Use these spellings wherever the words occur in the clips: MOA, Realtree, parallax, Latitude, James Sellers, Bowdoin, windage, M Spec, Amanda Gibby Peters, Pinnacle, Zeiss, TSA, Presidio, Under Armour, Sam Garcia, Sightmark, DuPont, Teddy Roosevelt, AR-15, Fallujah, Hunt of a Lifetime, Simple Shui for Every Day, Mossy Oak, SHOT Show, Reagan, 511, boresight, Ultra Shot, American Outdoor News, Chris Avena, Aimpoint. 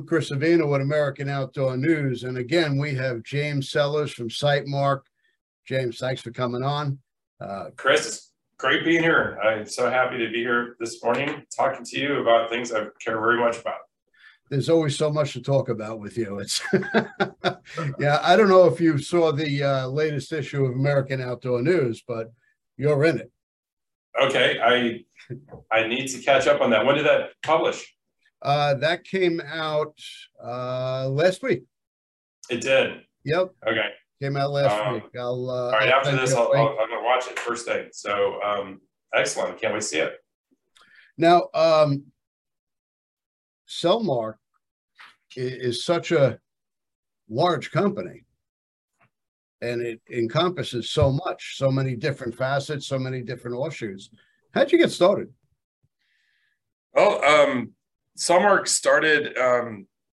I'm Chris Avena with American Outdoor News. And again, we have James Sellers from Sightmark. James, thanks for coming on. Chris, it's great being here. I'm so happy to be here this morning talking to you about things I care very much about. There's always so much to talk about with you. It's yeah, I don't know if you saw the latest issue of American Outdoor News, but you're in it. Okay, I need to catch up on that. When did that publish? That came out last week. It did? Yep. Okay. Came out last week. All right, after this, I'm going to watch it first thing. So, excellent. I can't wait to see it. Now, Sightmark is such a large company, and it encompasses so much, so many different facets, so many different offshoots. How'd you get started? Well, Sightmark started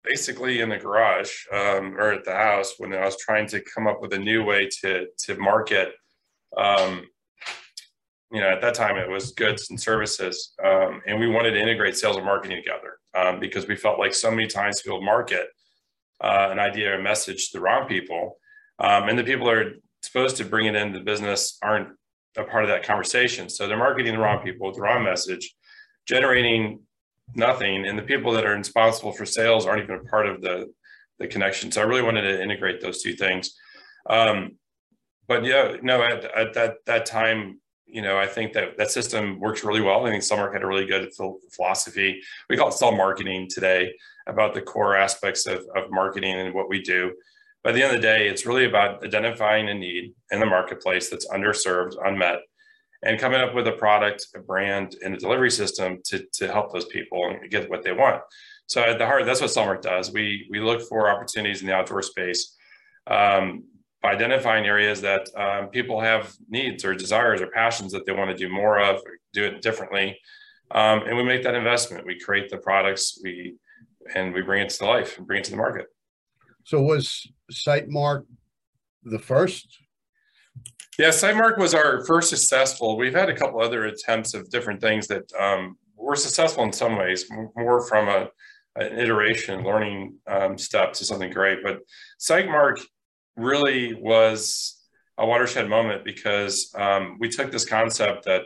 basically in the garage or at the house when I was trying to come up with a new way to market. You know, at that time it was goods and services, and we wanted to integrate sales and marketing together because we felt like so many times people market an idea or a message to the wrong people, and the people that are supposed to bring it into the business aren't a part of that conversation. So they're marketing the wrong people with the wrong message, generating nothing, and the people that are responsible for sales aren't even a part of the connection. So I really wanted to integrate those two things. But yeah, no, at that time, you know, I think that system works really well. I think Sightmark had a really good philosophy. We call it sell marketing today, about the core aspects of marketing and what we do. But at the end of the day, it's really about identifying a need in the marketplace that's underserved, unmet, and coming up with a product, a brand, and a delivery system to help those people and get what they want. So at the heart, that's what Sightmark does. We look for opportunities in the outdoor space by identifying areas that people have needs or desires or passions that they want to do more of, or do it differently. And we make that investment. We create the products, and we bring it to life and bring it to the market. So was Sightmark the first? Yeah, Sightmark was our first successful. We've had a couple other attempts of different things that were successful in some ways, more from an iteration learning step to something great. But Sightmark really was a watershed moment because we took this concept that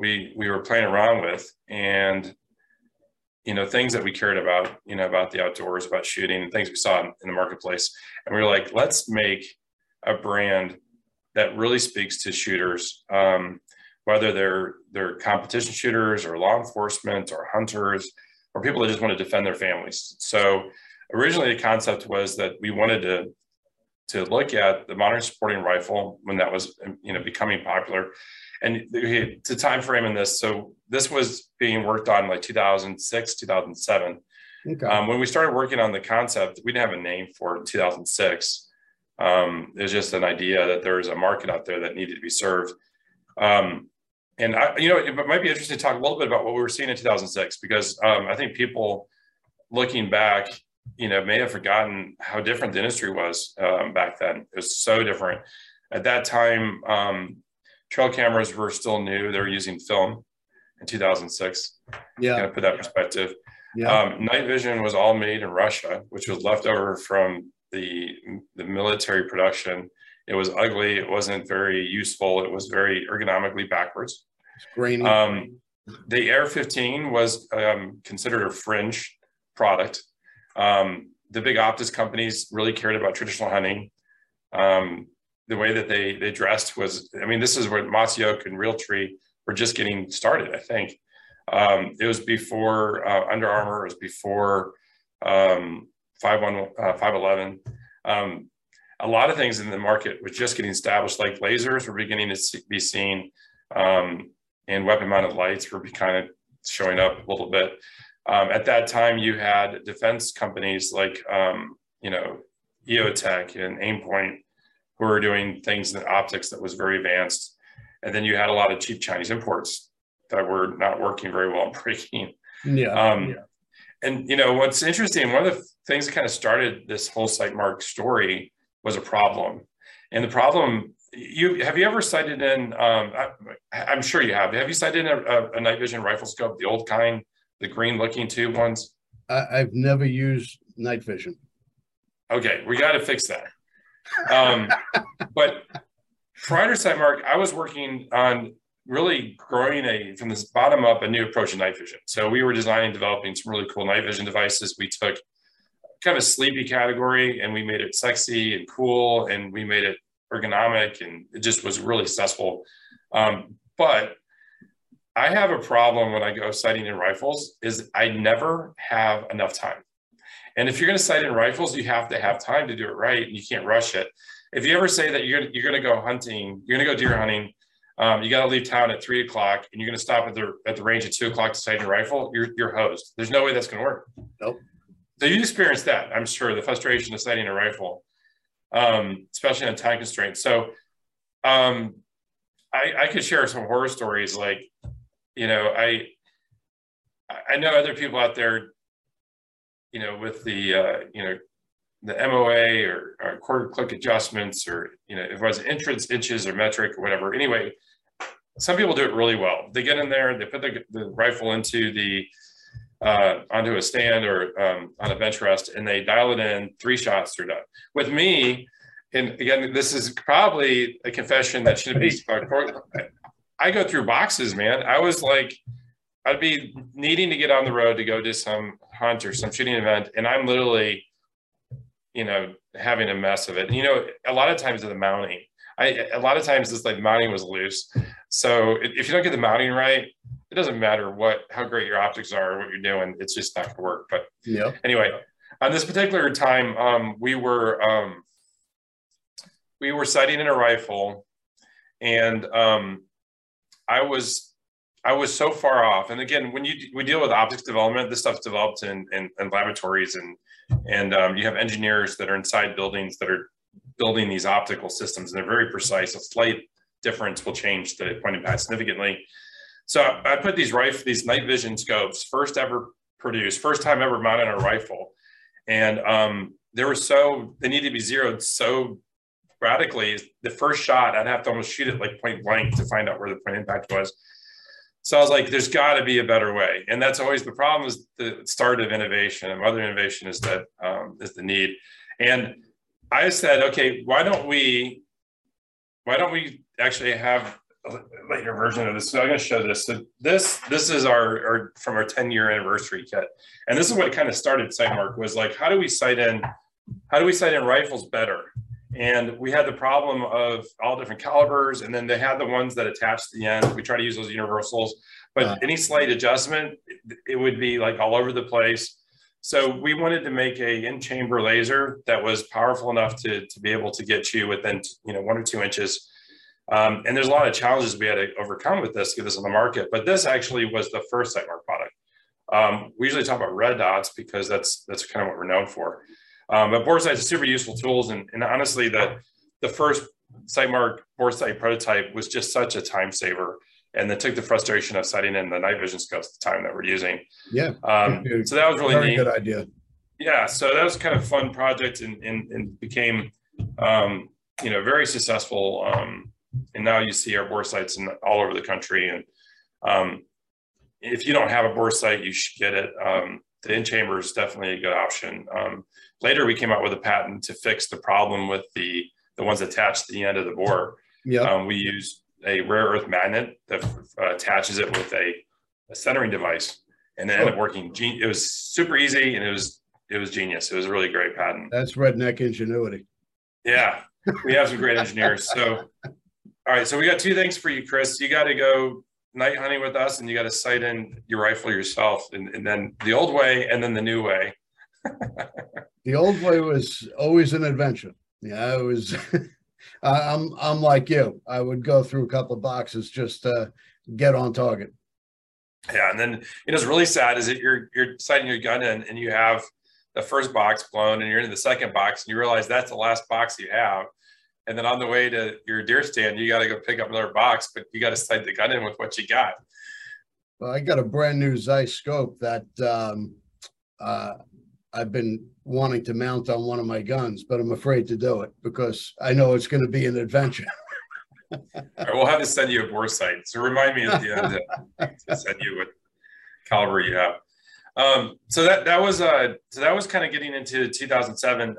we were playing around with, and you know, things that we cared about, you know, about the outdoors, about shooting, and things we saw in the marketplace, and we were like, let's make a brand that really speaks to shooters, whether they're competition shooters or law enforcement or hunters or people that just want to defend their families. So originally the concept was that we wanted to look at the modern sporting rifle when that was, you know, becoming popular, and the time frame in this. So this was being worked on like 2006, 2007. Okay. When we started working on the concept, we didn't have a name for it. 2006. It was just an idea that there was a market out there that needed to be served. And I, you know, it might be interesting to talk a little bit about what we were seeing in 2006, because I think people looking back, you know, may have forgotten how different the industry was back then. It was so different. At that time, trail cameras were still new. They were using film in 2006. Yeah. Kind of put that in perspective. Yeah. Night vision was all made in Russia, which was left over from the military production. It was ugly. It wasn't very useful. It was very ergonomically backwards. It's grainy. The AR-15 was considered a fringe product. The big optics companies really cared about traditional hunting. The way that they dressed was, I mean, this is where Mossy Oak and Realtree were just getting started, I think. It was before Under Armour. It was before 511. A lot of things in the market was just getting established, like lasers were beginning to be seen, and weapon mounted lights were kind of showing up a little bit. At that time, you had defense companies like, you know, EOTech and Aimpoint, who were doing things in the optics that was very advanced. And then you had a lot of cheap Chinese imports that were not working very well and breaking. Yeah. And, you know, what's interesting, one of the things that kind of started this whole Sightmark story was a problem. And the problem, have you ever sighted in, I'm sure you have. Have you sighted in a night vision rifle scope, the old kind, the green looking tube ones? I've never used night vision. Okay, we got to fix that. But prior to Sightmark, I was working on really growing from this bottom up, a new approach to night vision. So we were designing and developing some really cool night vision devices. We took kind of a sleepy category and we made it sexy and cool, and we made it ergonomic, and it just was really successful. But I have a problem when I go sighting in rifles is I never have enough time. And if you're going to sight in rifles, you have to have time to do it right, and you can't rush it. If you ever say that you're going to go hunting, you're going to go deer hunting, you got to leave town at 3 o'clock and you're going to stop at the range at 2 o'clock to sight your rifle, you're hosed. There's no way that's going to work. Nope. So you experienced that, I'm sure, the frustration of sighting a rifle, especially on time constraints. So I could share some horror stories. Like, you know, I know other people out there, you know, with the, you know, the MOA or quarter click adjustments, or, you know, if it was entrance inches or metric or whatever. Anyway, some people do it really well. They get in there, they put the rifle into onto a stand or on a bench rest, and they dial it in, 3 shots, they're done. With me, and again, this is probably a confession that should be, I go through boxes, man. I was like, I'd be needing to get on the road to go do some hunt or some shooting event, and I'm literally, you know, having a mess of it. And, you know, a lot of times of the mounting, a lot of times it's like mounting was loose. So if you don't get the mounting right, it doesn't matter how great your optics are or what you're doing, it's just not gonna work. But yeah. Anyway, on this particular time, we were sighting in a rifle, and I was so far off. And again, when we deal with optics development, this stuff's developed in laboratories, and you have engineers that are inside buildings that are building these optical systems, and they're very precise. A slight difference will change the pointing path significantly. So I put these night vision scopes, first ever produced, first time ever mounted on a rifle. And they needed to be zeroed so radically. The first shot, I'd have to almost shoot it like point blank to find out where the point impact was. So I was like, there's got to be a better way. And that's always the problem, is the start of innovation, and other innovation is that is the need. And I said, okay, why don't we actually have a later version of this? So I'm going to show this. So this is our from our 10-year anniversary kit. And this is what kind of started Sightmark, was like, how do we sight in rifles better? And we had the problem of all different calibers, and then they had the ones that attached to the end. We try to use those universals, but any slight adjustment, it would be like all over the place. So we wanted to make a in-chamber laser that was powerful enough to be able to get you within, you know, 1 or 2 inches. And there's a lot of challenges we had to overcome with this to get this on the market. But this actually was the first Sightmark product. We usually talk about red dots because that's kind of what we're known for. But bore sight is super useful tools, and honestly, the first Sightmark bore sight prototype was just such a time saver, and that took the frustration of sighting in the night vision scopes at the time that we're using. Yeah, so that was really neat. Good idea. Yeah, so that was kind of a fun project, and became you know, very successful. And now you see our bore sights all over the country. And if you don't have a bore sight, you should get it. The in-chamber is definitely a good option. Later, we came out with a patent to fix the problem with the ones attached to the end of the bore. Yeah. We used a rare earth magnet that attaches it with a centering device, and it ended up working. It was super easy, and it was genius. It was a really great patent. That's redneck ingenuity. Yeah, we have some great engineers. So, all right, so we got 2 things for you, Chris. You got to go night hunting with us, and you got to sight in your rifle yourself, and then the old way, and then the new way. The old way was always an adventure. Yeah, it was. I'm like you. I would go through a couple of boxes just to get on target. Yeah, and then, you know, it's really sad is that you're sighting your gun in, and you have the first box blown, and you're in the second box, and you realize that's the last box you have. And then on the way to your deer stand, you got to go pick up another box, but you got to sight the gun in with what you got. Well, I got a brand new Zeiss scope that I've been wanting to mount on one of my guns, but I'm afraid to do it because I know it's going to be an adventure. All right, we'll have to send you a bore sight. So remind me at the end to send you what caliber you have. So that was kind of getting into 2007.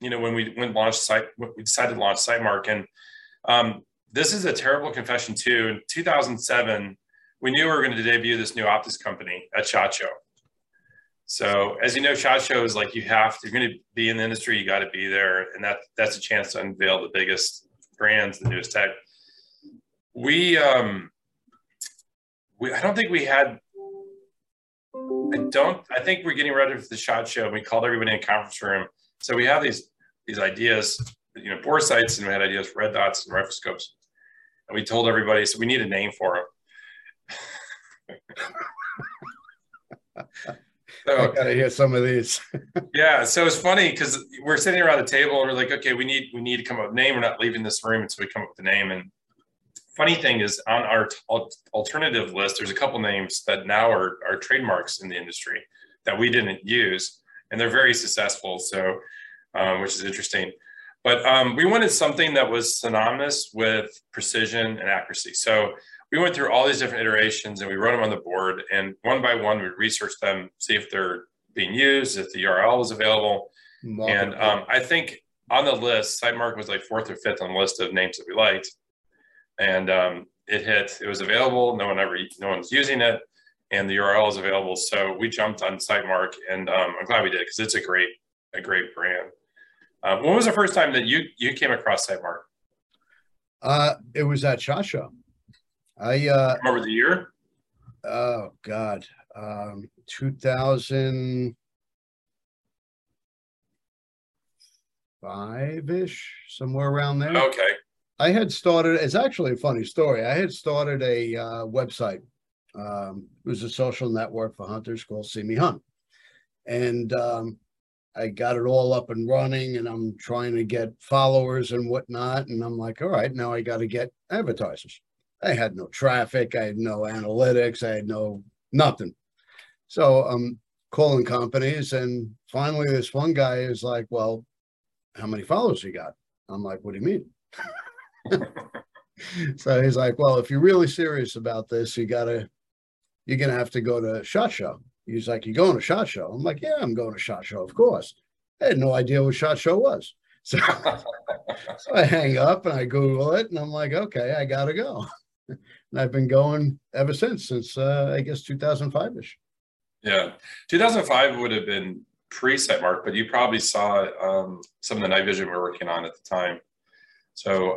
When we decided to launch Sightmark, and this is a terrible confession too. In 2007, we knew we were going to debut this new optics company at SHOT Show. So as you know, SHOT Show is like, you're going to be in the industry, you got to be there. And that's a chance to unveil the biggest brands, the newest tech. I think we're getting ready for the SHOT Show. We called everybody in a conference room. So we have these ideas, you know, bore sights, and we had ideas for red dots and rifle scopes. And we told everybody, so we need a name for them. So, I gotta hear some of these. Yeah, so it's funny because we're sitting around the table and we're like, okay, we need to come up with a name. We're not leaving this room until we come up with a name. And funny thing is, on our alternative list, there's a couple names that now are trademarks in the industry that we didn't use, and they're very successful. So, which is interesting. But we wanted something that was synonymous with precision and accuracy. So we went through all these different iterations and we wrote them on the board, and one by one, we researched them, see if they're being used, if the URL is available. And I think on the list, Sightmark was like 4th or 5th on the list of names that we liked. And it was available. No one's using it, and the URL is available. So we jumped on Sightmark, and I'm glad we did, because it's a great brand. When was the first time that you came across Sightmark? It was at SHOT Show. I remember the year. Oh God, 2005-ish, somewhere around there. Okay. I had started. It's actually a funny story. I had started a website. It was a social network for hunters called See Me Hunt, and I got it all up and running, and I'm trying to get followers and whatnot. And I'm like, all right, now I got to get advertisers. I had no traffic. I had no analytics. I had no nothing. So I'm calling companies. And finally, this one guy is like, well, how many followers you got? I'm like, what do you mean? So he's like, well, if you're really serious about this, you're going to have to go to SHOT Show. He's like, you going to SHOT Show? I'm like, yeah, I'm going to SHOT Show, of course. I had no idea what SHOT Show was. So, so I hang up and I Google it, and I'm like, okay, I got to go. And I've been going ever since I guess 2005-ish. Yeah, 2005 would have been pre-Sightmark, but you probably saw some of the night vision we were working on at the time. So,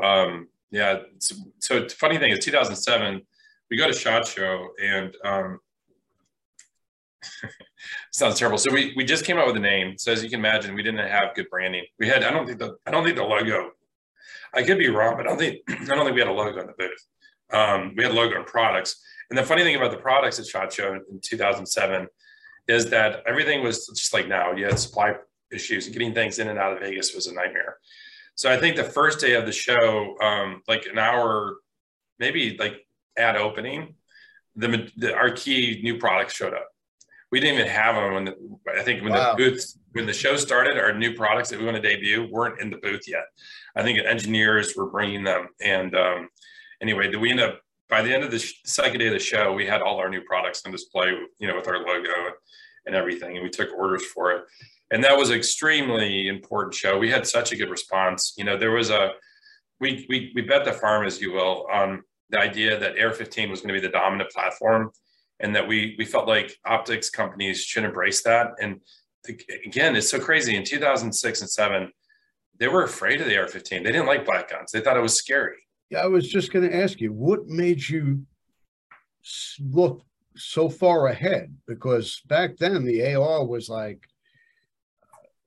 yeah, so funny thing is 2007, we go to SHOT Show, and sounds terrible. So we just came out with a name. So as you can imagine, we didn't have good branding. We had, I don't think the logo, I could be wrong, but I don't think we had a logo in the booth. We had logo and products. And the funny thing about the products at SHOT Show in 2007 is that everything was just like now. You had supply issues, and getting things in and out of Vegas was a nightmare. So I think the first day of the show, like an hour, maybe like at opening, our key new products showed up. We didn't even have them when the show started. Our new products that we want to debut weren't in the booth yet. I think engineers were bringing them, and anyway, we end up, by the end of the second day of the show, we had all our new products on display, you know, with our logo and everything, and we took orders for it. And that was an extremely important show. We had such a good response. You know, there was we bet the farm, as you will, on the idea that AR-15 was going to be the dominant platform, and that we felt like optics companies should embrace that. And again, it's so crazy. In 2006 and 2007, they were afraid of the AR-15. They didn't like black guns. They thought it was scary. I was just going to ask you, what made you look so far ahead? Because back then the AR was like,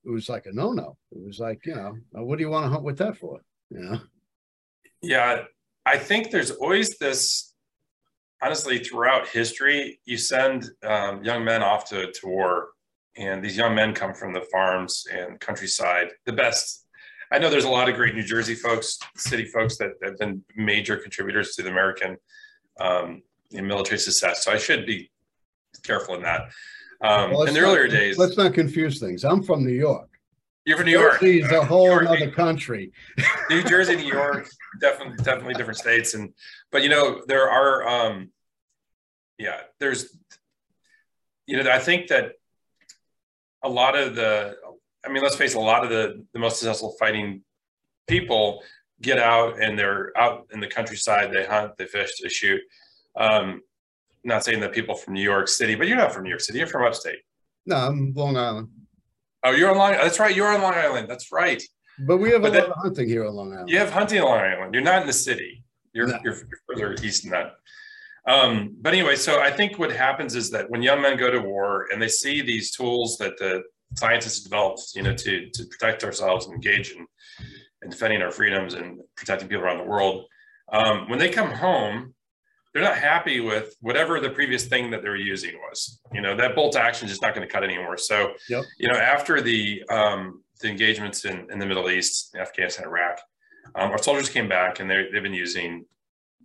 it was like a no-no. It was like, you know, what do you want to hunt with that for? You know? Yeah, I think there's always this, honestly, throughout history, you send young men off to war, and these young men come from the farms and countryside, the best. I know there's a lot of great New Jersey folks, city folks that have been major contributors to the American military success. So I should be careful in that. Well, in the earlier days. Let's not confuse things. I'm from New York. You're from New York. Jersey is a whole other country. New Jersey, New York, definitely different states. And, but you know, there are, yeah, there's, you know, I think that a lot of the, I mean, let's face it, a lot of the most successful fighting people get out and they're out in the countryside, they hunt, they fish, they shoot. Not saying that people from New York City, but you're not from New York City, you're from upstate. No, I'm Long Island. Oh, you're on Long Island. That's right, you're on Long Island. That's right. But we have a lot of hunting here on Long Island. You have hunting on Long Island. You're not in the city. You're further east than that. But anyway, so I think what happens is that when young men go to war and they see these tools that the scientists developed, you know, to protect ourselves and engage in defending our freedoms and protecting people around the world, when they come home, they're not happy with whatever the previous thing that they were using was. You know, that bolt action is just not going to cut anymore. So, yep. You know, after the engagements in the Middle East, Afghanistan, Iraq, our soldiers came back and they've been using,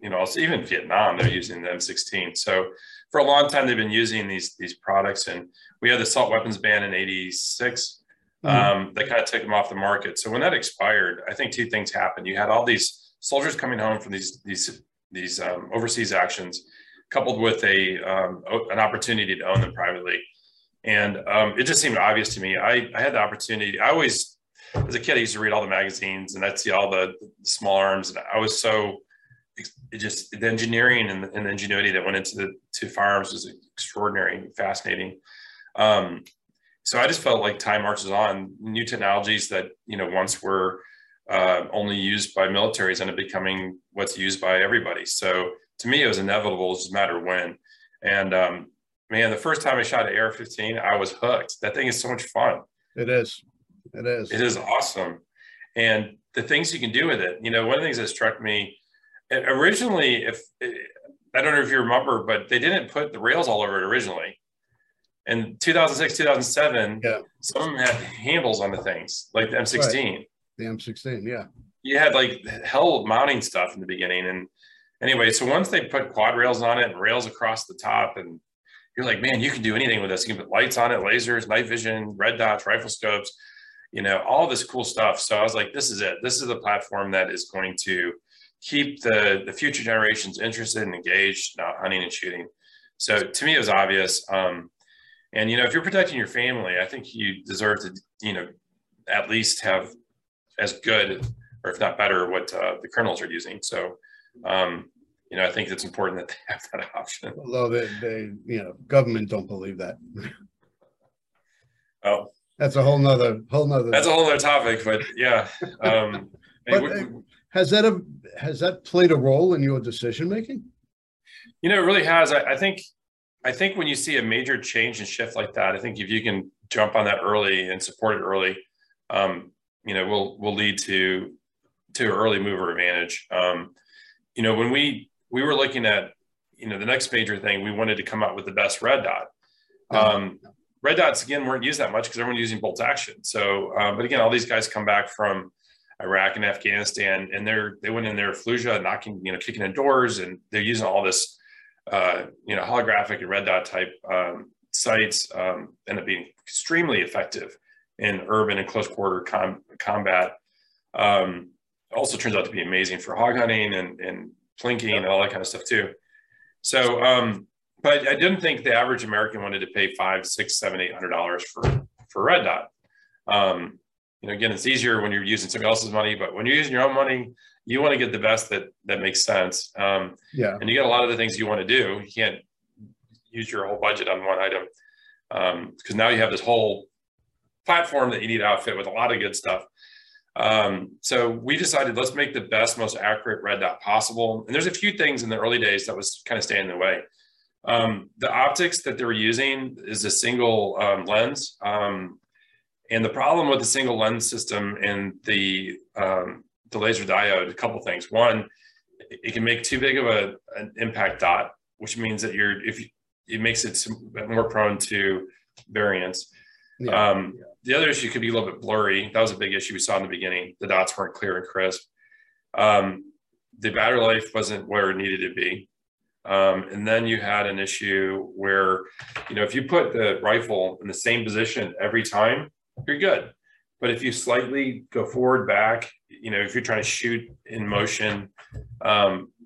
you know, even Vietnam, they're using the M-16. So for a long time, they've been using these products. And we had the assault weapons ban in '86. That kind of took them off the market. So when that expired, I think two things happened. You had all these soldiers coming home from these overseas actions, coupled with an opportunity to own them privately. And it just seemed obvious to me. I had the opportunity. I always, as a kid, I used to read all the magazines and I'd see all the small arms. And I was so, it just, the engineering and the ingenuity that went into the two firearms was extraordinary and fascinating. So I just felt like time marches on. New technologies that, you know, once were only used by militaries ended up becoming what's used by everybody. So to me, it was inevitable. It just a matter of when. And man, the first time I shot an AR-15, I was hooked. That thing is so much fun. It is. It is. It is awesome. And the things you can do with it. You know, one of the things that struck me originally, I don't know if you remember, but they didn't put the rails all over it originally. In 2006, 2007, yeah. Some of them had handles on the things, like the M16. Right. The M16, yeah. You had like hell mounting stuff in the beginning. And anyway, so once they put quad rails on it and rails across the top, and you're like, man, you can do anything with this. You can put lights on it, lasers, night vision, red dots, rifle scopes, you know, all this cool stuff. So I was like, this is it. This is the platform that is going to keep the future generations interested and engaged, not hunting and shooting. So to me, it was obvious. And, you know, if you're protecting your family, I think you deserve to, you know, at least have as good, or if not better, what the colonels are using. So, you know, I think it's important that they have that option. Although you know, government don't believe that. Oh, that's a whole nother. That's a whole other topic, but yeah. But has that played a role in your decision making? You know, it really has. I think when you see a major change and shift like that, I think if you can jump on that early and support it early, you know, will lead to early mover advantage. You know, when we were looking at, you know, the next major thing, we wanted to come out with the best red dot. Red dots, again, weren't used that much because everyone was using bolt action. So, but again, all these guys come back from Iraq and Afghanistan, and they went in their fallujah, knocking, you know, kicking in doors, and they're using all this, you know, holographic and red dot type sights, end up being extremely effective in urban and close quarter combat. Also turns out to be amazing for hog hunting and plinking and all that kind of stuff too. So, but I didn't think the average American wanted to pay $500, $600, $700, $800 for red dot. You know, again, it's easier when you're using somebody else's money, but when you're using your own money, you want to get the best that makes sense. Yeah. And you get a lot of the things you want to do. You can't use your whole budget on one item. Cause now you have this whole platform that you need to outfit with a lot of good stuff. So we decided, let's make the best, most accurate red dot possible. And there's a few things in the early days that was kind of staying in the way. The optics that they were using is a single lens. And the problem with the single lens system and the laser diode, a couple things. One, it can make too big of an impact dot, which means that it makes it more prone to variance. Yeah. The other issue could be a little bit blurry. That was a big issue we saw in the beginning. The dots weren't clear and crisp. The battery life wasn't where it needed to be. And then you had an issue where, you know, if you put the rifle in the same position every time, you're good. But if you slightly go forward, back, you know, if you're trying to shoot in motion,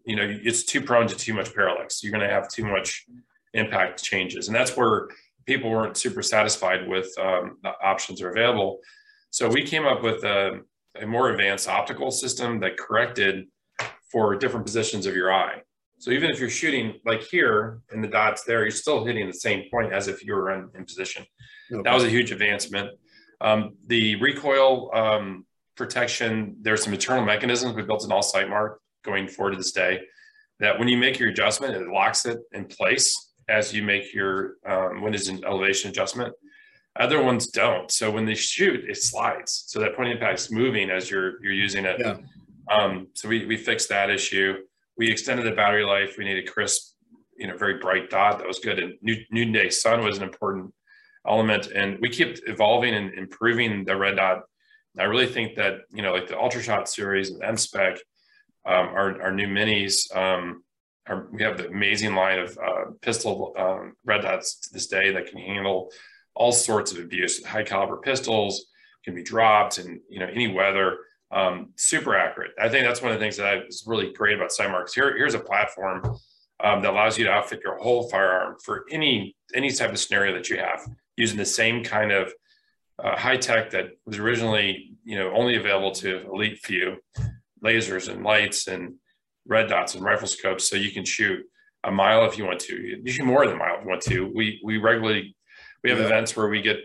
you know, it's too prone to too much parallax. You're going to have too much impact changes. And that's where people weren't super satisfied with the options that are available. So we came up with a more advanced optical system that corrected for different positions of your eye. So even if you're shooting like here and the dots there, you're still hitting the same point as if you were in position. Okay. That was a huge advancement. The recoil protection, there's some internal mechanisms we built in all Sightmark going forward to this day, that when you make your adjustment, it locks it in place as you make your windows and elevation adjustment. Other ones don't. So when they shoot, it slides. So that point impact is moving as you're using it. Yeah. So we fixed that issue. We extended the battery life. We needed a crisp, very bright dot that was good. And noonday sun was an important element. And we kept evolving and improving the red dot. And I really think that, like the Ultra Shot series and M Spec, our new minis, we have the amazing line of pistol red dots to this day that can handle all sorts of abuse. High caliber pistols can be dropped in any weather. Super accurate. I think that's one of the things that is really great about Sightmark. Here's a platform that allows you to outfit your whole firearm for any type of scenario that you have, using the same kind of high tech that was originally only available to elite few. Lasers and lights and red dots and rifle scopes, so you can shoot a mile if you want to. You shoot more than a mile if you want to. We have events where we get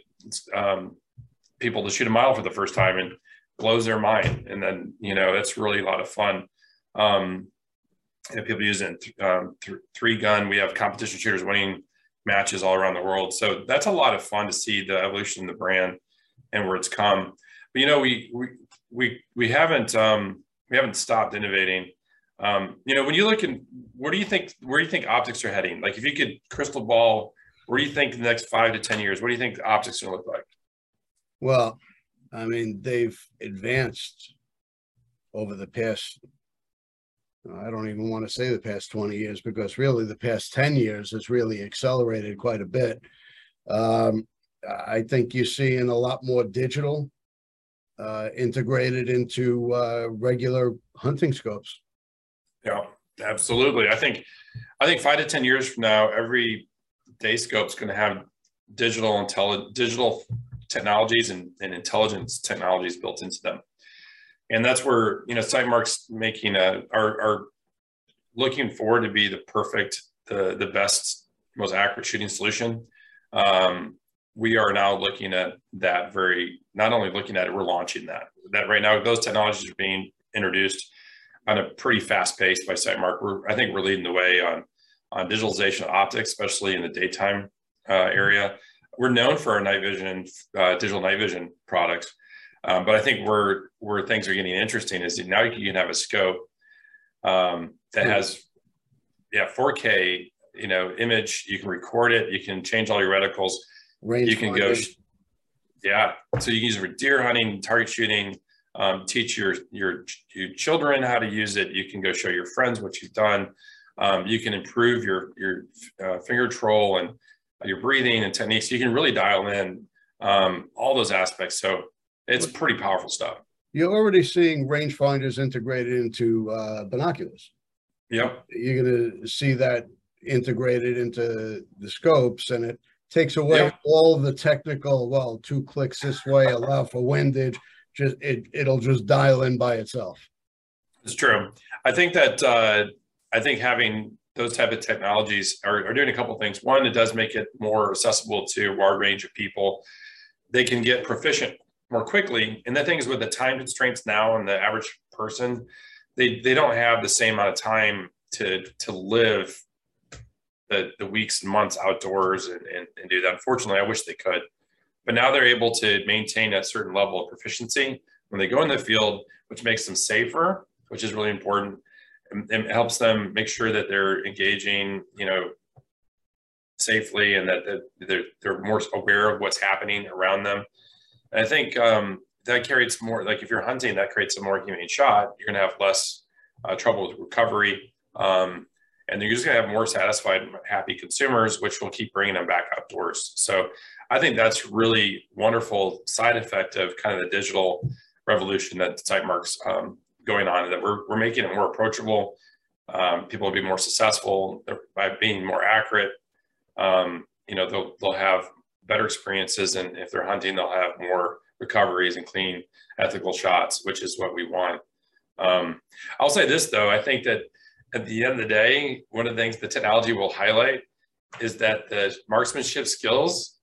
people to shoot a mile for the first time and blows their mind, and then it's really a lot of fun. And people use it in three gun. We have competition shooters winning matches all around the world, so that's a lot of fun to see the evolution of the brand and where it's come. But we haven't. We haven't stopped innovating. When you look in, where do you think optics are heading? Like if you could crystal ball, where do you think the next 5 to 10 years, what do you think the optics are gonna look like? Well, I mean, they've advanced over the past, I don't even want to say the past 20 years, because really the past 10 years has really accelerated quite a bit. I think you're seeing a lot more digital integrated into regular hunting scopes. Yeah, absolutely. I think 5 to 10 years from now, every day scope's going to have digital technologies and intelligence technologies built into them, and that's where Sightmark's making are looking forward to be the perfect, the best, most accurate shooting solution. We are now looking at that not only looking at it, we're launching that right now. Those technologies are being introduced on a pretty fast pace by Sightmark. I think we're leading the way on digitalization of optics, especially in the daytime area. We're known for our night vision, digital night vision products. But I think where things are getting interesting is that now you can have a scope that has 4K, image. You can record it. You can change all your reticles. You can go, so you can use it for deer hunting, target shooting, teach your children how to use it. You can go show your friends what you've done. You can improve your finger troll and your breathing and techniques. You can really dial in all those aspects. So it's pretty powerful stuff. You're already seeing rangefinders integrated into binoculars. Yep. You're going to see that integrated into the scopes, and it takes away all the technical, two clicks this way, allow for windage, it'll just dial in by itself. It's true. I think having those type of technologies are doing a couple of things. One, it does make it more accessible to a wide range of people. They can get proficient more quickly. And the thing is, with the time constraints now and the average person, they don't have the same amount of time to live the weeks and months outdoors and do that. Unfortunately, I wish they could, but now they're able to maintain a certain level of proficiency when they go in the field, which makes them safer, which is really important, and helps them make sure that they're engaging, safely, and that they're more aware of what's happening around them. And I think that creates more, like if you're hunting, that creates a more humane shot. You're gonna have less trouble with recovery. And you're just going to have more satisfied, happy consumers, which will keep bringing them back outdoors. So I think that's really wonderful side effect of kind of the digital revolution that Sightmark's going on, that we're making it more approachable. People will be more successful by being more accurate. you know, they'll have better experiences, and if they're hunting, they'll have more recoveries and clean, ethical shots, which is what we want. I'll say this though, I think that at the end of the day, one of the things the technology will highlight is that the marksmanship skills,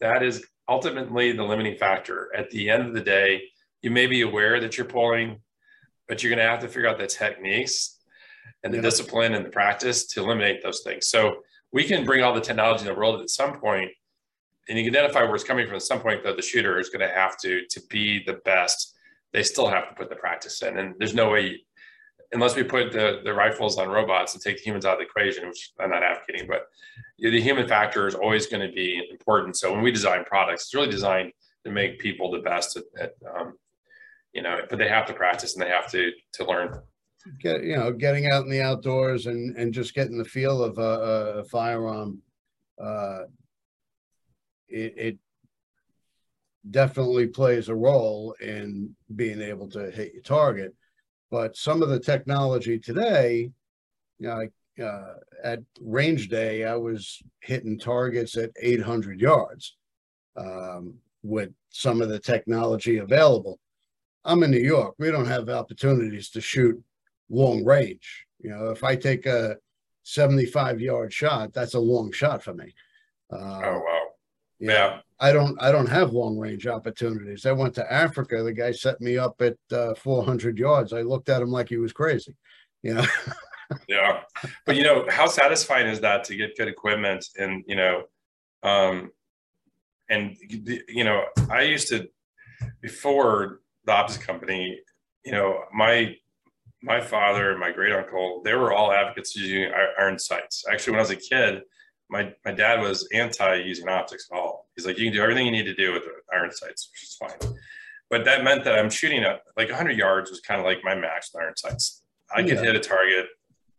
that is ultimately the limiting factor. At the end of the day, you may be aware that you're pulling, but you're going to have to figure out the techniques and the discipline and the practice to eliminate those things. So we can bring all the technology in the world at some point, and you can identify where it's coming from at some point, though the shooter is going to have to be the best. They still have to put the practice in. And there's no way, unless we put the rifles on robots and take the humans out of the equation, which I'm not advocating, but the human factor is always going to be important. So when we design products, it's really designed to make people the best at you know, but they have to practice and they have to learn. You know, getting out in the outdoors and just getting the feel of a firearm, it definitely plays a role in being able to hit your target. But some of the technology today, you know, at range day, I was hitting targets at 800 yards with some of the technology available. I'm in New York. We don't have opportunities to shoot long range. You know, if I take a 75-yard shot, that's a long shot for me. Oh, wow. Yeah. I don't have long range opportunities. I went to Africa. The guy set me up at 400 yards. I looked at him like he was crazy, you know? Yeah. But you know, how satisfying is that to get good equipment? And, you know, I used to, before the optics company, you know, my father and my great uncle, they were all advocates using iron sights. Actually, when I was a kid, my dad was anti using optics at all. He's like, you can do everything you need to do with the iron sights, which is fine. But that meant that I'm shooting at like 100 yards was kind of like my max with iron sights. I could hit a target,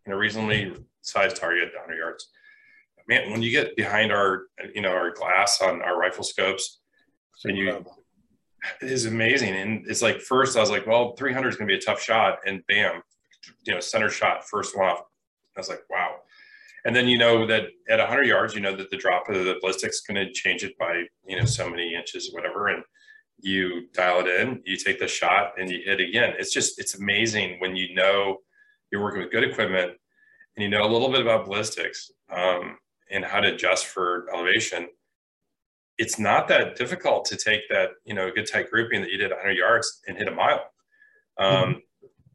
in a reasonably sized target at 100 yards. Man, when you get behind our glass on our rifle scopes, it is amazing. And it's like, first I was like, well, 300 is going to be a tough shot. And bam, you know, center shot, first one off. I was like, wow. And then you know that at 100 yards, you know that the drop of the ballistic is going to change it by, you know, so many inches or whatever. And you dial it in, you take the shot, and you hit again. It's just, it's amazing when you know you're working with good equipment and you know a little bit about ballistics and how to adjust for elevation. It's not that difficult to take that, you know, good tight grouping that you did 100 yards and hit a mile.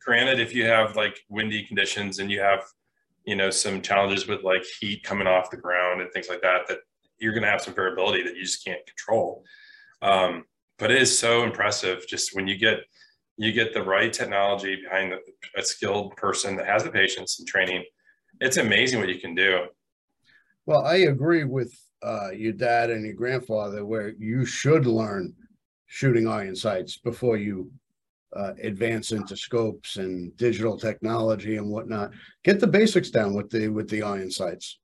Granted, if you have like windy conditions and you have, you know, some challenges with like heat coming off the ground and things like that, that you're going to have some variability that you just can't control. But it is so impressive just when you get the right technology behind a skilled person that has the patience and training. It's amazing what you can do. Well, I agree with your dad and your grandfather where you should learn shooting iron sights before you advance into scopes and digital technology and whatnot. Get the basics down with the iron sights.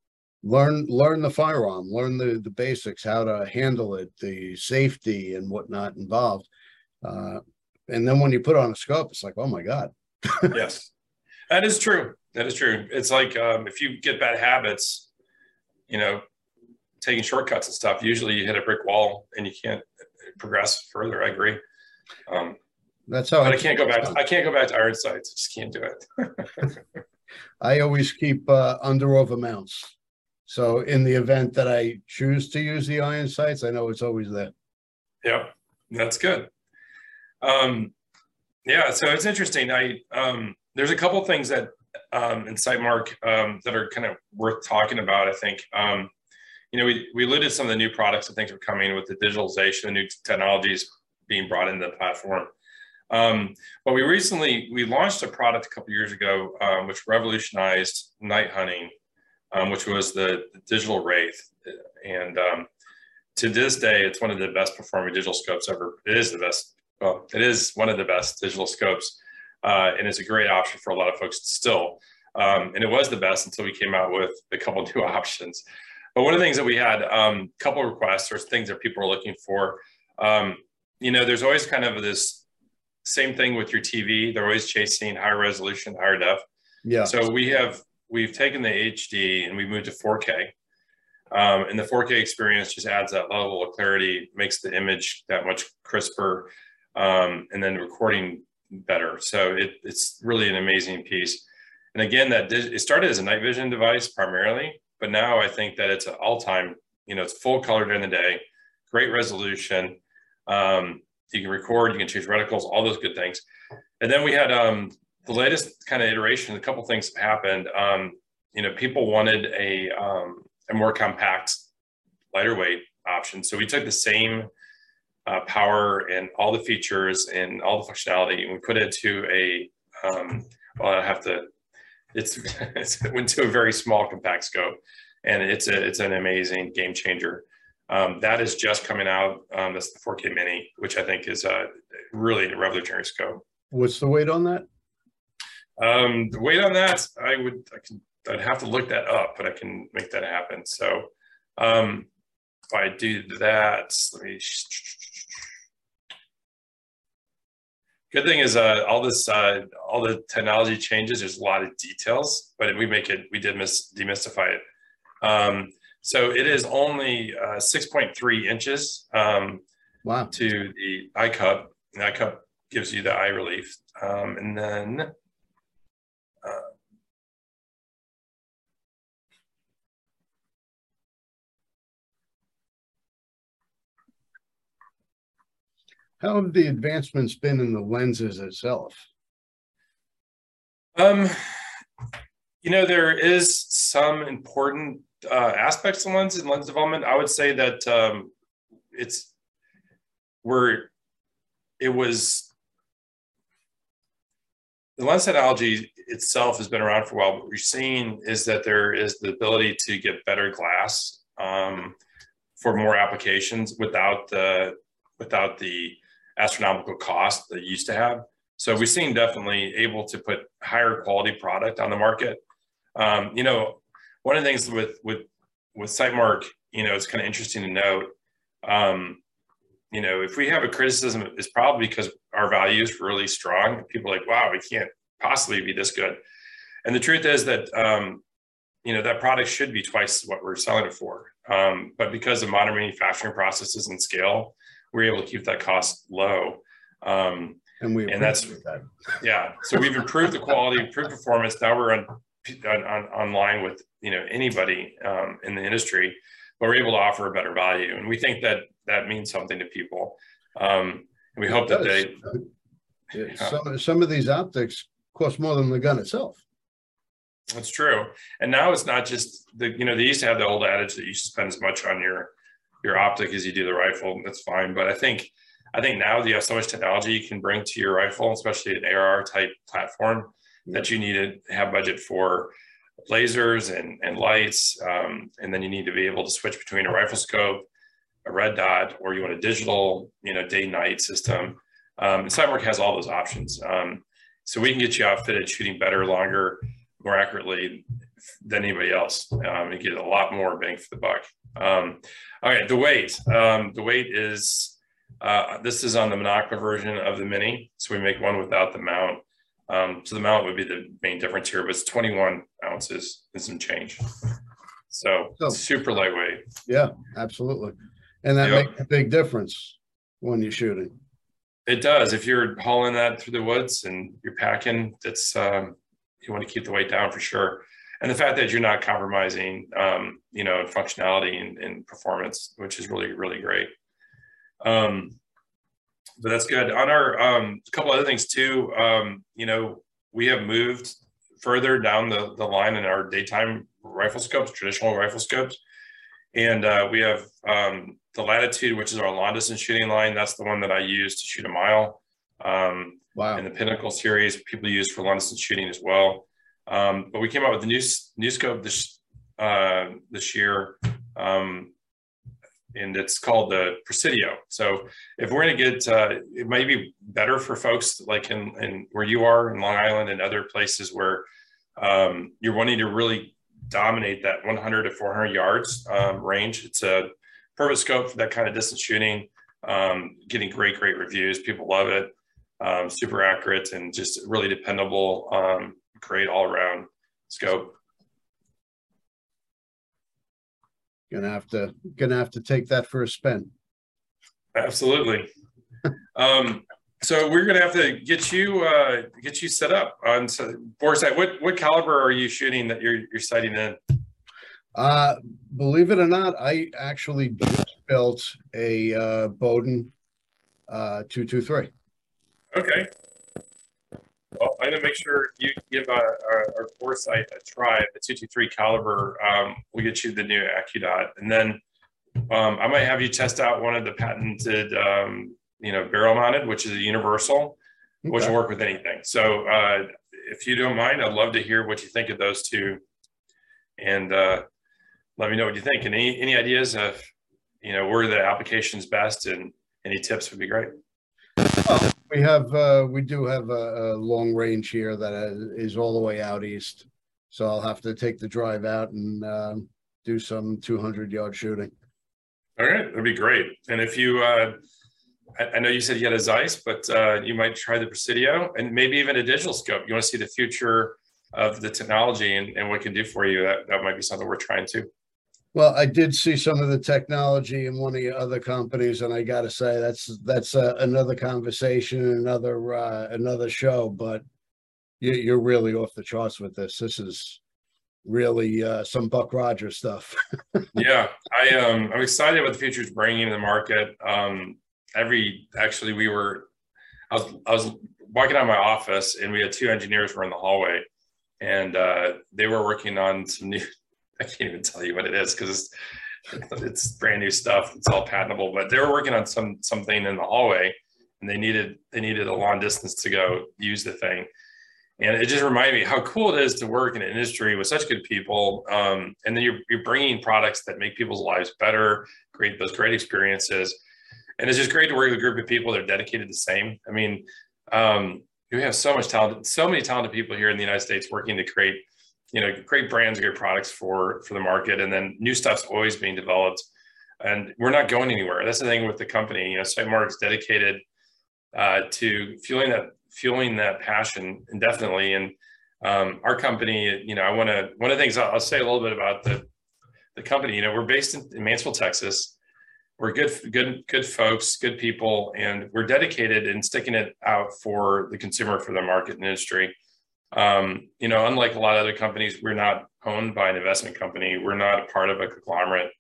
Learn the firearm, learn the basics, how to handle it, the safety and whatnot involved. And then when you put on a scope, it's like, oh my God. Yes, that is true. That is true. It's like if you get bad habits, you know, taking shortcuts and stuff, usually you hit a brick wall and you can't progress further. I agree. That's how. But I can't go back to iron sights. I just can't do it. I always keep under-over mounts. So in the event that I choose to use the iron sights, I know it's always there. Yep, that's good. Yeah, so it's interesting. There's a couple things that in Sightmark that are kind of worth talking about, I think. You know, we alluded to some of the new products and things that are coming with the digitalization, the new technologies being brought into the platform. But we launched a product a couple of years ago, which revolutionized night hunting, which was the Digital Wraith. And to this day, it's one of the best performing digital scopes ever. It is one of the best digital scopes. And it's a great option for a lot of folks still. And it was the best until we came out with a couple of new options. But one of the things that we had, a couple of requests or things that people are looking for, you know, there's always kind of this, same thing with your TV. They're always chasing higher resolution, higher def. Yeah. So we've taken the HD and we moved to 4K. And the 4K experience just adds that level of clarity, makes the image that much crisper, and then recording better. So it's really an amazing piece. And again, it started as a night vision device primarily, but now I think that it's an all-time, it's full color during the day, great resolution. You can record, you can change reticles, all those good things. And then we had the latest kind of iteration, a couple things happened. People wanted a more compact, lighter weight option. So we took the same power and all the features and all the functionality, and we put it into it went to a very small compact scope, and it's an amazing game changer. That is just coming out. That's the 4K Mini, which I think is really a revolutionary scope. What's the weight on that? The weight on that, I'd have to look that up, but I can make that happen. So if I do that, good thing is all the technology changes. There's a lot of details, but we did demystify it. So it is only 6.3 inches to the eye cup. And the eye cup gives you the eye relief. And then how have the advancements been in the lenses itself? There is some important aspects of lenses and lens development. I would say that the lens technology itself has been around for a while. What we're seeing is that there is the ability to get better glass for more applications without the astronomical cost that you used to have. So we've seen definitely able to put higher quality product on the market. One of the things with Sightmark, it's kind of interesting to note, if we have a criticism, it's probably because our value is really strong. People are like, wow, we can't possibly be this good. And the truth is that, that product should be twice what we're selling it for. But because of modern manufacturing processes and scale, we're able to keep that cost low. So we've improved the quality, improved performance. Now we're on line with, anybody in the industry, but we're able to offer a better value. And we think that means something to people. And we hope that some of these optics cost more than the gun itself. That's true. And now it's not just they used to have the old adage that you should spend as much on your optic as you do the rifle, and that's fine. But I think now that you have so much technology you can bring to your rifle, especially an AR type platform, that you need to have budget for lasers and lights. And then you need to be able to switch between a rifle scope, a red dot, or you want a digital, day night system. And Sightmark has all those options. So we can get you outfitted shooting better, longer, more accurately than anybody else. You get a lot more bang for the buck. The weight. The weight is, this is on the monocular version of the Mini. So we make one without the mount. So the mount would be the main difference here, but it's 21 ounces and some change. So super lightweight. Yeah, absolutely. And that makes a big difference when you're shooting. It does. If you're hauling that through the woods and you're packing, it's, you want to keep the weight down for sure. And the fact that you're not compromising, functionality and performance, which is really, really great. But that's good. On our couple other things too, we have moved further down the line in our daytime rifle scopes, traditional rifle scopes. And we have the Latitude, which is our long distance shooting line. That's the one that I use to shoot a mile. And the Pinnacle series, people use for long distance shooting as well. But we came out with a new scope this year, and it's called the Presidio. So if we're going to get, it might be better for folks like in where you are in Long Island and other places where you're wanting to really dominate that 100 to 400 yards range. It's a perfect scope for that kind of distance shooting, getting great reviews. People love it, super accurate and just really dependable. Great all around scope. Gonna have to take that for a spin. Absolutely. So we're gonna have to get you set up on boresight. What caliber are you shooting that you're sighting in? Believe it or not, I actually just built a Bowdoin 223. Okay. Well, I'm gonna make sure you give our boresight a try. The 223 caliber will get you the new AccuDot, and then I might have you test out one of the patented. Barrel mounted, which is a universal, which will work with anything. So if you don't mind, I'd love to hear what you think of those two, and let me know what you think. And any ideas of, where the application's best, and any tips would be great. Well, we do have a long range here that is all the way out east. So I'll have to take the drive out and do some 200-yard shooting. All right, that'd be great. And if you, I know you said you had a Zeiss, but you might try the Presidio and maybe even a digital scope. You want to see the future of the technology and what it can do for you. That might be something we're trying to. Well, I did see some of the technology in one of your other companies, and I got to say that's another conversation, another show. But you're really off the charts with this. This is really some Buck Rogers stuff. Yeah, I'm excited about the future's bringing to the market. I was walking out of my office, and we had two engineers were in the hallway, and they were working on some new, I can't even tell you what it is, because it's brand new stuff. It's all patentable, but they were working on something in the hallway, and they needed a long distance to go use the thing. And it just reminded me how cool it is to work in an industry with such good people. And then you're bringing products that make people's lives better, create those great experiences. And it's just great to work with a group of people that are dedicated to the same. I mean, we have so many talented people here in the United States working to create, great brands, great products for the market. And then new stuff's always being developed, and we're not going anywhere. That's the thing with the company. Sightmark's dedicated to fueling that passion indefinitely. And our company, one of the things I'll say a little bit about the company. We're based in Mansfield, Texas. We're good folks, good people, and we're dedicated in sticking it out for the consumer, for the market and industry. Unlike a lot of other companies, we're not owned by an investment company. We're not a part of a conglomerate.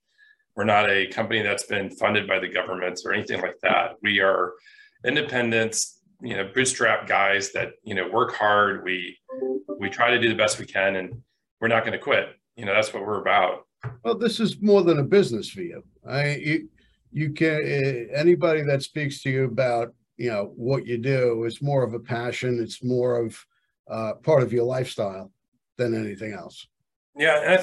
We're not a company that's been funded by the government or anything like that. We are independent, bootstrap guys that, work hard. We try to do the best we can, and we're not going to quit. That's what we're about. Well, this is more than a business for you. Anybody that speaks to you about, what you do, it's more of a passion. It's more of part of your lifestyle than anything else. Yeah. And I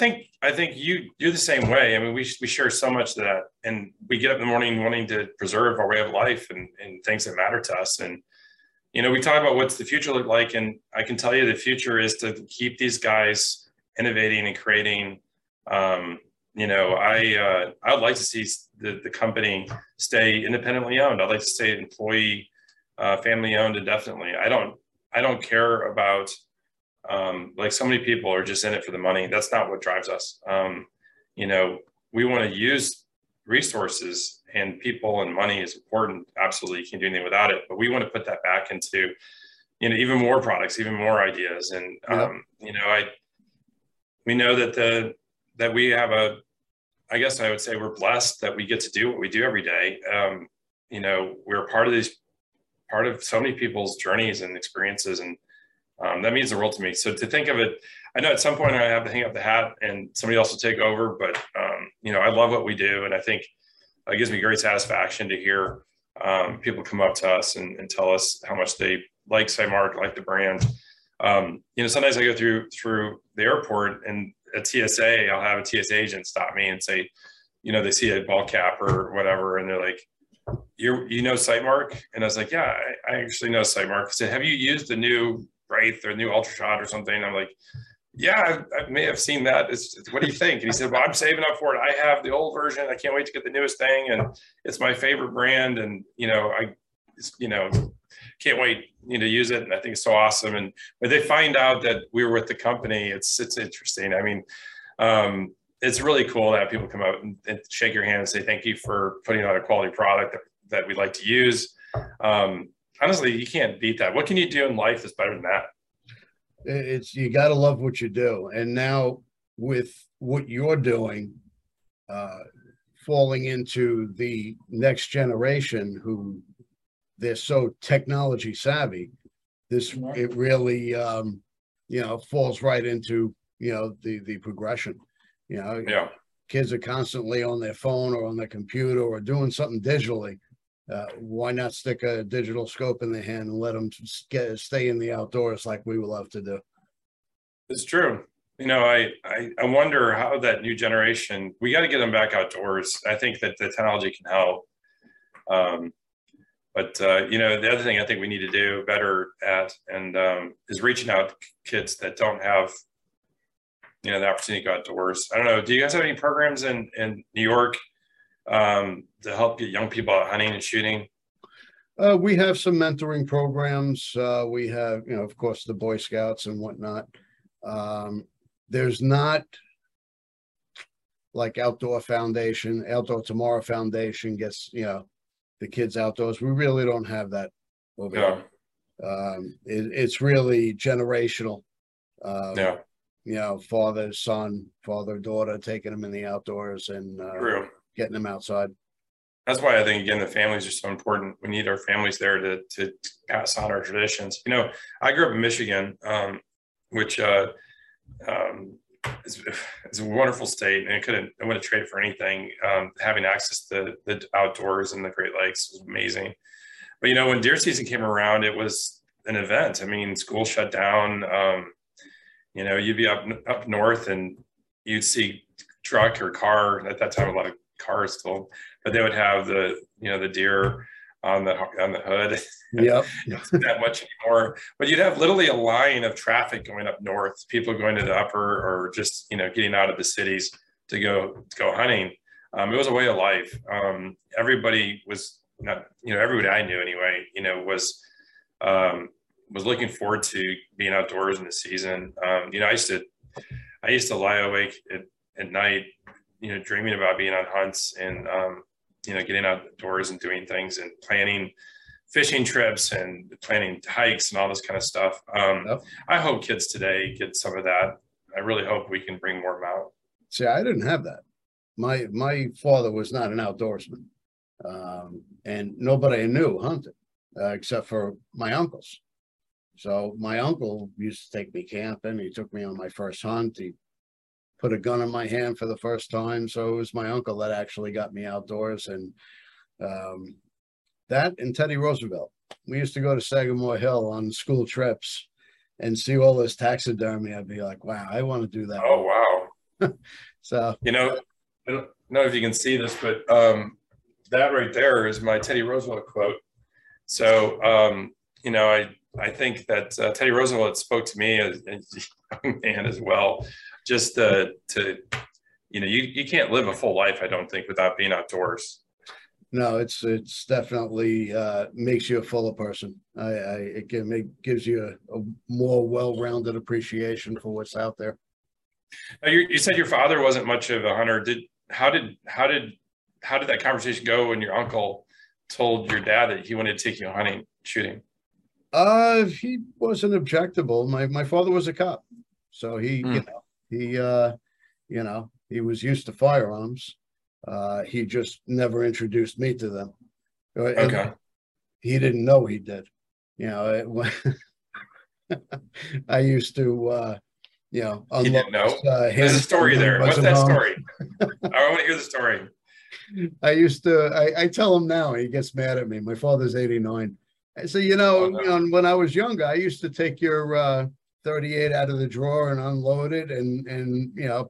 think you're the same way. I mean, we share so much of that, and we get up in the morning wanting to preserve our way of life and things that matter to us. And, we talk about what's the future look like. And I can tell you the future is to keep these guys innovating and creating. I would like to see the company stay independently owned. I'd like to stay employee, family owned indefinitely. I don't care about, so many people are just in it for the money. That's not what drives us. We want to use resources, and people and money is important. Absolutely. You can't do anything without it, but we want to put that back into, even more products, even more ideas. And, we know that that we have I guess I would say we're blessed that we get to do what we do every day. We're part of so many people's journeys and experiences, and that means the world to me. So to think of it, I know at some point I have to hang up the hat and somebody else will take over, but I love what we do. And I think it gives me great satisfaction to hear people come up to us and tell us how much they like Sightmark, like the brand. Sometimes I go through the airport, and at TSA, I'll have a TSA agent stop me and say, they see a ball cap or whatever, and they're like, you know Sightmark? And I was like, yeah, I actually know Sightmark. I said, have you used the new Wraith or new Ultra Shot or something? And I'm like, yeah, I may have seen that. What do you think? And he said, well, I'm saving up for it. I have the old version. I can't wait to get the newest thing, and it's my favorite brand, and can't wait to use it, and I think it's so awesome. And when they find out that we were with the company, it's interesting. I mean, it's really cool to have people come out and shake your hand and say, thank you for putting out a quality product that we like to use. Honestly, you can't beat that. What can you do in life that's better than that? You got to love what you do. And now with what you're doing, falling into the next generation who they're so technology savvy, it really, falls right into, the progression. Kids are constantly on their phone or on their computer or doing something digitally. Why not stick a digital scope in their hand and let them stay in the outdoors like we would love to do? It's true. I wonder how that new generation, we got to get them back outdoors. I think that the technology can help. The other thing I think we need to do better at is reaching out to kids that don't have, the opportunity to go outdoors. I don't know. Do you guys have any programs in New York to help get young people out hunting and shooting? We have some mentoring programs. We have, of course, the Boy Scouts and whatnot. There's not like Outdoor Tomorrow Foundation gets, the kids outdoors. We really don't have that over here. It's really generational. Father, son, father, daughter, taking them in the outdoors and getting them outside. That's why I think, again, the families are so important. We need our families there to pass on our traditions. I grew up in Michigan, which is a wonderful state, and I wouldn't trade it for anything. Having access to the outdoors and the Great Lakes was amazing. But, when deer season came around, it was an event. I mean, school shut down. You'd be up north and you'd see truck or car. At that time, a lot of cars still, but they would have the deer on the hood. Yep. Not that much anymore. But you'd have literally a line of traffic going up north, people going to the upper or just, getting out of the cities to go hunting. It was a way of life. Everybody was not, everybody I knew anyway, was looking forward to being outdoors in the season. I used to lie awake at night, dreaming about being on hunts and, getting outdoors and doing things and planning fishing trips and planning hikes and all this kind of stuff. I hope kids today get some of that. I really hope we can bring more of them out. See, I didn't have that. My father was not an outdoorsman, and nobody I knew hunted except for my uncles. So my uncle used to take me camping. He took me on my first hunt. He put a gun in my hand for the first time. So it was my uncle that actually got me outdoors. And that and Teddy Roosevelt. We used to go to Sagamore Hill on school trips and see all this taxidermy. I'd be like, wow, I want to do that. Oh, wow. So, I don't know if you can see this, but that right there is my Teddy Roosevelt quote. So, I think that Teddy Roosevelt spoke to me as a young man as well, just you can't live a full life, I don't think, without being outdoors. No, it's definitely makes you a fuller person. It gives you a more well-rounded appreciation for what's out there. Now, you said your father wasn't much of a hunter. How did that conversation go when your uncle told your dad that he wanted to take you hunting, shooting? He wasn't objectable. My father was a cop, so he was used to firearms. He just never introduced me to them. Okay. And he didn't know he did. I used to, he didn't know. There's a story there. What's that story? I want to hear the story. I tell him now. He gets mad at me. My father's 89. I say, when I was younger, I used to take your 38 out of the drawer and unload it and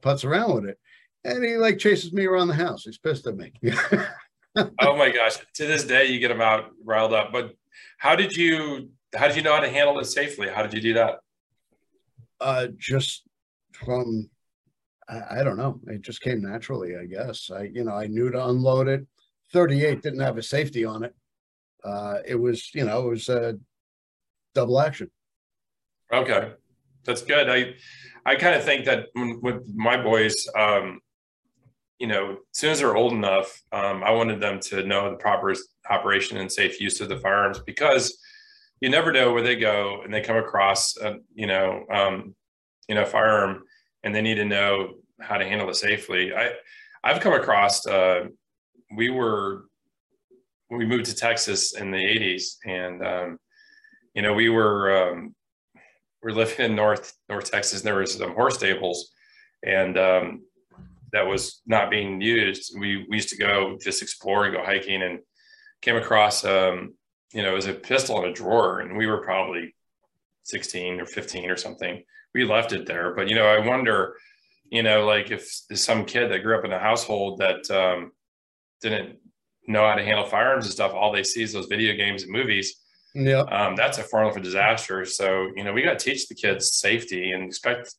putz around with it. And he chases me around the house. He's pissed at me. Oh my gosh. To this day, you get him out riled up. But how did you know how to handle it safely? How did you do that? Just from, I don't know. It just came naturally, I guess. I knew to unload it. 38 didn't have a safety on it. It was a double action. Okay. That's good. I kind of think that with my boys, you know, as soon as they're old enough, I wanted them to know the proper operation and safe use of the firearms, because you never know where they go and they come across a, firearm, and they need to know how to handle it safely. I've come across, we moved to Texas in the 80s, and, you know, we were living in North Texas, and there was some horse stables, and, that was not being used. We used to go just explore and go hiking, and came across, you know, it was a pistol in a drawer, and we were probably 16 or 15 or something. We left it there, but, you know, I wonder, you know, like if there's some kid that grew up in a household that didn't know how to handle firearms and stuff, all they see is those video games and movies. Yeah, that's a formula for disaster. So, you know, we got to teach the kids safety and expect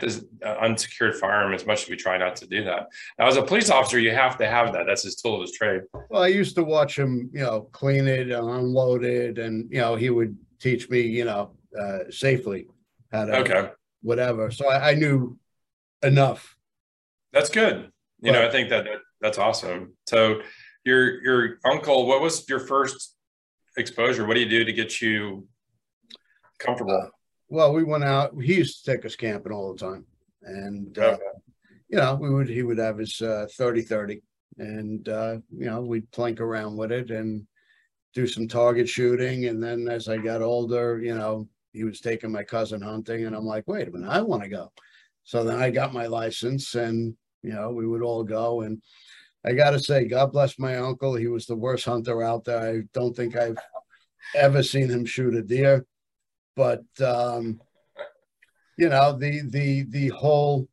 this unsecured firearm as much as we try not to do that. Now, as a police officer, you have to have that. That's his tool of his trade. Well, I used to watch him, you know, clean it and unload it. And, you know, he would teach me, you know, safely how to whatever. So I knew enough. That's good. You know, I think that's awesome. So your uncle, what was your first exposure? What do you do to get you comfortable? Well, we went out. He used to take us camping all the time, and you know, he would have his 30-30, and you know, we'd plink around with it and do some target shooting. And then as I got older, you know, he was taking my cousin hunting, and I'm like, wait a minute, I want to go. So then I got my license, and you know, we would all go. And I got to say, God bless my uncle. He was the worst hunter out there. I don't think I've ever seen him shoot a deer. But, you know, the whole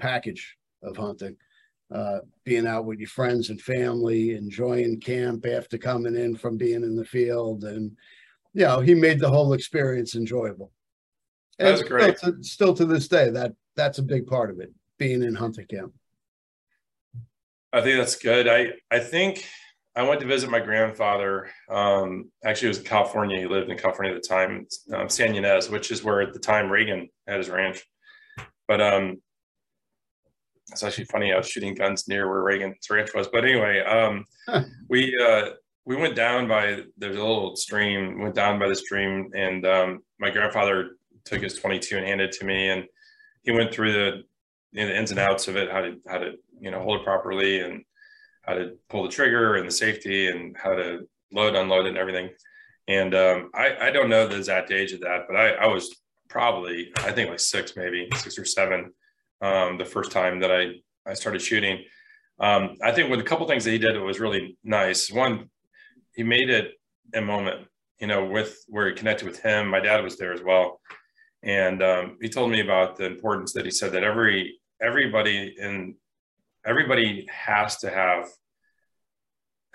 package of hunting, being out with your friends and family, enjoying camp after coming in from being in the field. And, you know, he made the whole experience enjoyable. And that's great. Still to this day, that's a big part of it, being in hunting camp. I think that's good. I think I went to visit my grandfather. Actually, it was in California. He lived in California at the time, San Ynez, which is where at the time Reagan had his ranch. But it's actually funny. I was shooting guns near where Reagan's ranch was. But anyway, we went down by, there's a little stream, went down by the stream, and my grandfather took his .22 and handed it to me, and he went through the ins and outs of it, how to you know, hold it properly, and how to pull the trigger, and the safety, and how to load, unload it, and everything. And I don't know the exact age of that, but I was probably, I think like maybe 6 or 7, the first time that I started shooting. I think with a couple things that he did, it was really nice. One, he made it a moment, you know, with where he connected with him. My dad was there as well. And he told me about the importance that he said that everybody has to have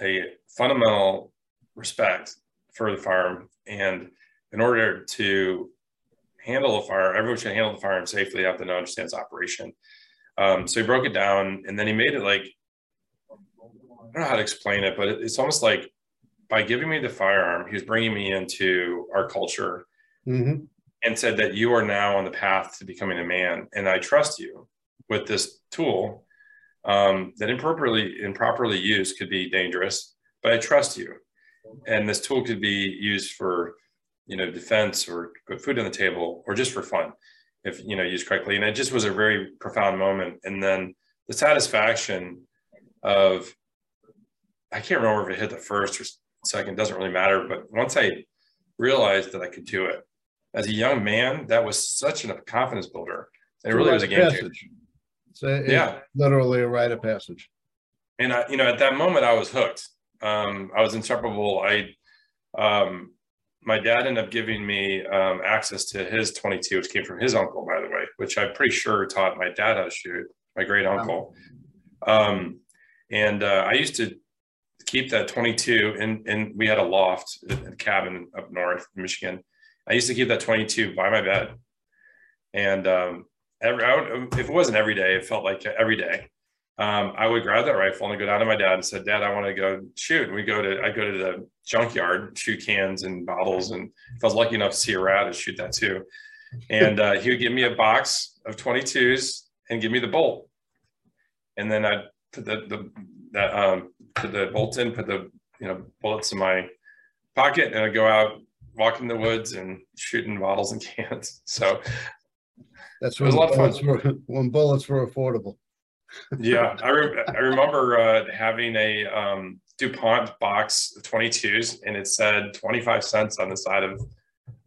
a fundamental respect for the firearm. And in order to handle a firearm, everyone should handle the firearm safely. They have to understand its operation. So he broke it down, and then he made it like, I don't know how to explain it, but it's almost like by giving me the firearm, he was bringing me into our culture, mm-hmm. and said that you are now on the path to becoming a man. And I trust you with this tool. That improperly used could be dangerous, but I trust you. And this tool could be used for, you know, defense, or put food on the table, or just for fun, if, you know, used correctly. And it just was a very profound moment. And then the satisfaction of, I can't remember if it hit the first or second, doesn't really matter. But once I realized that I could do it as a young man, that was such a confidence builder. It really was a game changer. So it's literally a rite of passage. And I, you know, at that moment I was hooked. I was inseparable. My dad ended up giving me access to his .22, which came from his uncle, by the way, which I'm pretty sure taught my dad how to shoot, my great uncle. Wow. I used to keep that .22, and we had a loft, a cabin up north in Michigan. I used to keep that .22 by my bed, and if it wasn't every day, it felt like every day. I would grab that rifle and I'd go down to my dad and said, "Dad, I want to go shoot." And I'd go to the junkyard, shoot cans and bottles. And if I was lucky enough to see a rat, I'd shoot that too. And he would give me a box of .22s and give me the bolt. and then I'd put the bolt in, put the bullets in my pocket, and I'd go out, walk in the woods, and shoot in bottles and cans. So that's it was a lot of fun. When bullets were affordable. Yeah, I remember having a DuPont box of 22s, and it said 25 cents on the side of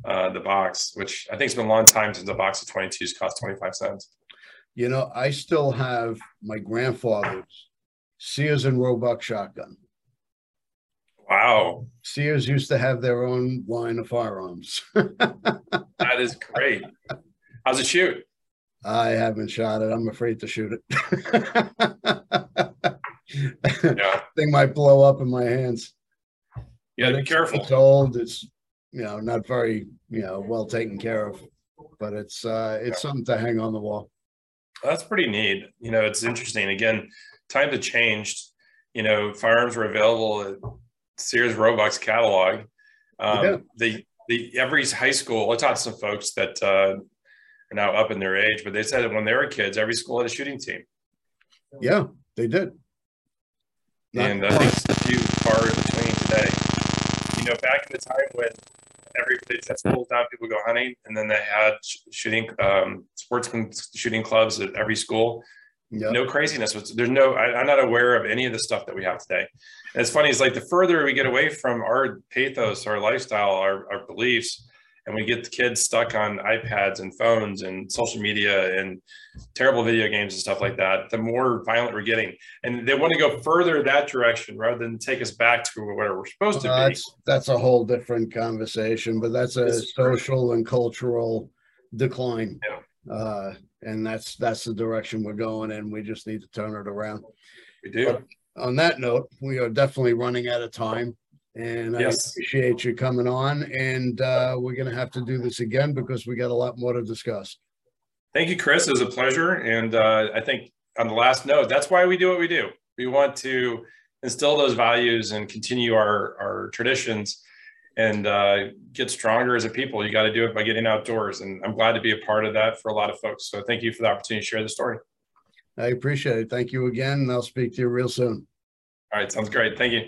the box, which I think it's been a long time since a box of 22s cost 25 cents. You know, I still have my grandfather's Sears and Roebuck shotgun. Wow. Sears used to have their own line of firearms. That is great. How's it shoot? I haven't shot it. I'm afraid to shoot it. Yeah. Thing might blow up in my hands. Yeah, be careful. It's old. It's not very well taken care of, but it's something to hang on the wall. That's pretty neat. It's interesting. Again, times have changed. Firearms were available at Sears Roebuck's catalog. Every high school. I taught some folks that are now up in their age, but they said that when they were kids, every school had a shooting team. Yeah, they did. And I think it's few far between today. Back in the time when every place that's cooled down, people go hunting, and then they had shooting sports shooting clubs at every school. Yep. No craziness. There's no. I'm not aware of any of the stuff that we have today. And it's funny. It's like the further we get away from our pathos, our lifestyle, our beliefs, and we get the kids stuck on iPads and phones and social media and terrible video games and stuff like that, the more violent we're getting. And they want to go further that direction rather than take us back to where we're supposed to be. That's a whole different conversation, but that's a social and cultural decline. Yeah. And that's the direction we're going in. We just need to turn it around. We do. But on that note, we are definitely running out of time. And yes. I appreciate you coming on, and we're going to have to do this again because we got a lot more to discuss. Thank you, Chris. It was a pleasure. And I think on the last note, that's why we do what we do. We want to instill those values and continue our traditions and get stronger as a people. You got to do it by getting outdoors. And I'm glad to be a part of that for a lot of folks. So thank you for the opportunity to share the story. I appreciate it. Thank you again. And I'll speak to you real soon. All right. Sounds great. Thank you.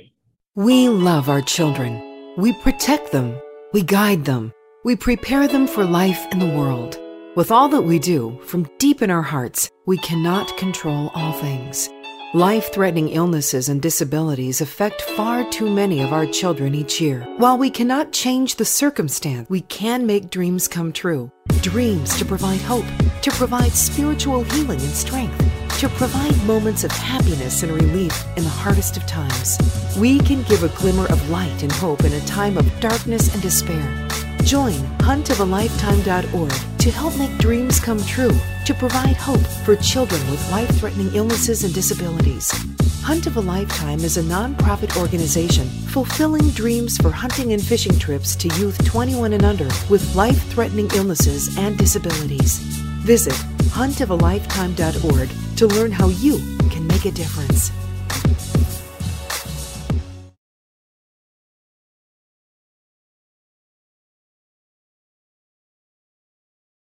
We love our children. We protect them. We guide them. We prepare them for life in the world. With all that we do, from deep in our hearts, we cannot control all things. Life-threatening illnesses and disabilities affect far too many of our children each year. While we cannot change the circumstance, we can make dreams come true. Dreams to provide hope, to provide spiritual healing and strength, to provide moments of happiness and relief in the hardest of times. We can give a glimmer of light and hope in a time of darkness and despair. Join huntofalifetime.org to help make dreams come true, to provide hope for children with life-threatening illnesses and disabilities. Hunt of a Lifetime is a nonprofit organization fulfilling dreams for hunting and fishing trips to youth 21 and under with life-threatening illnesses and disabilities. Visit huntofalifetime.org to learn how you can make a difference.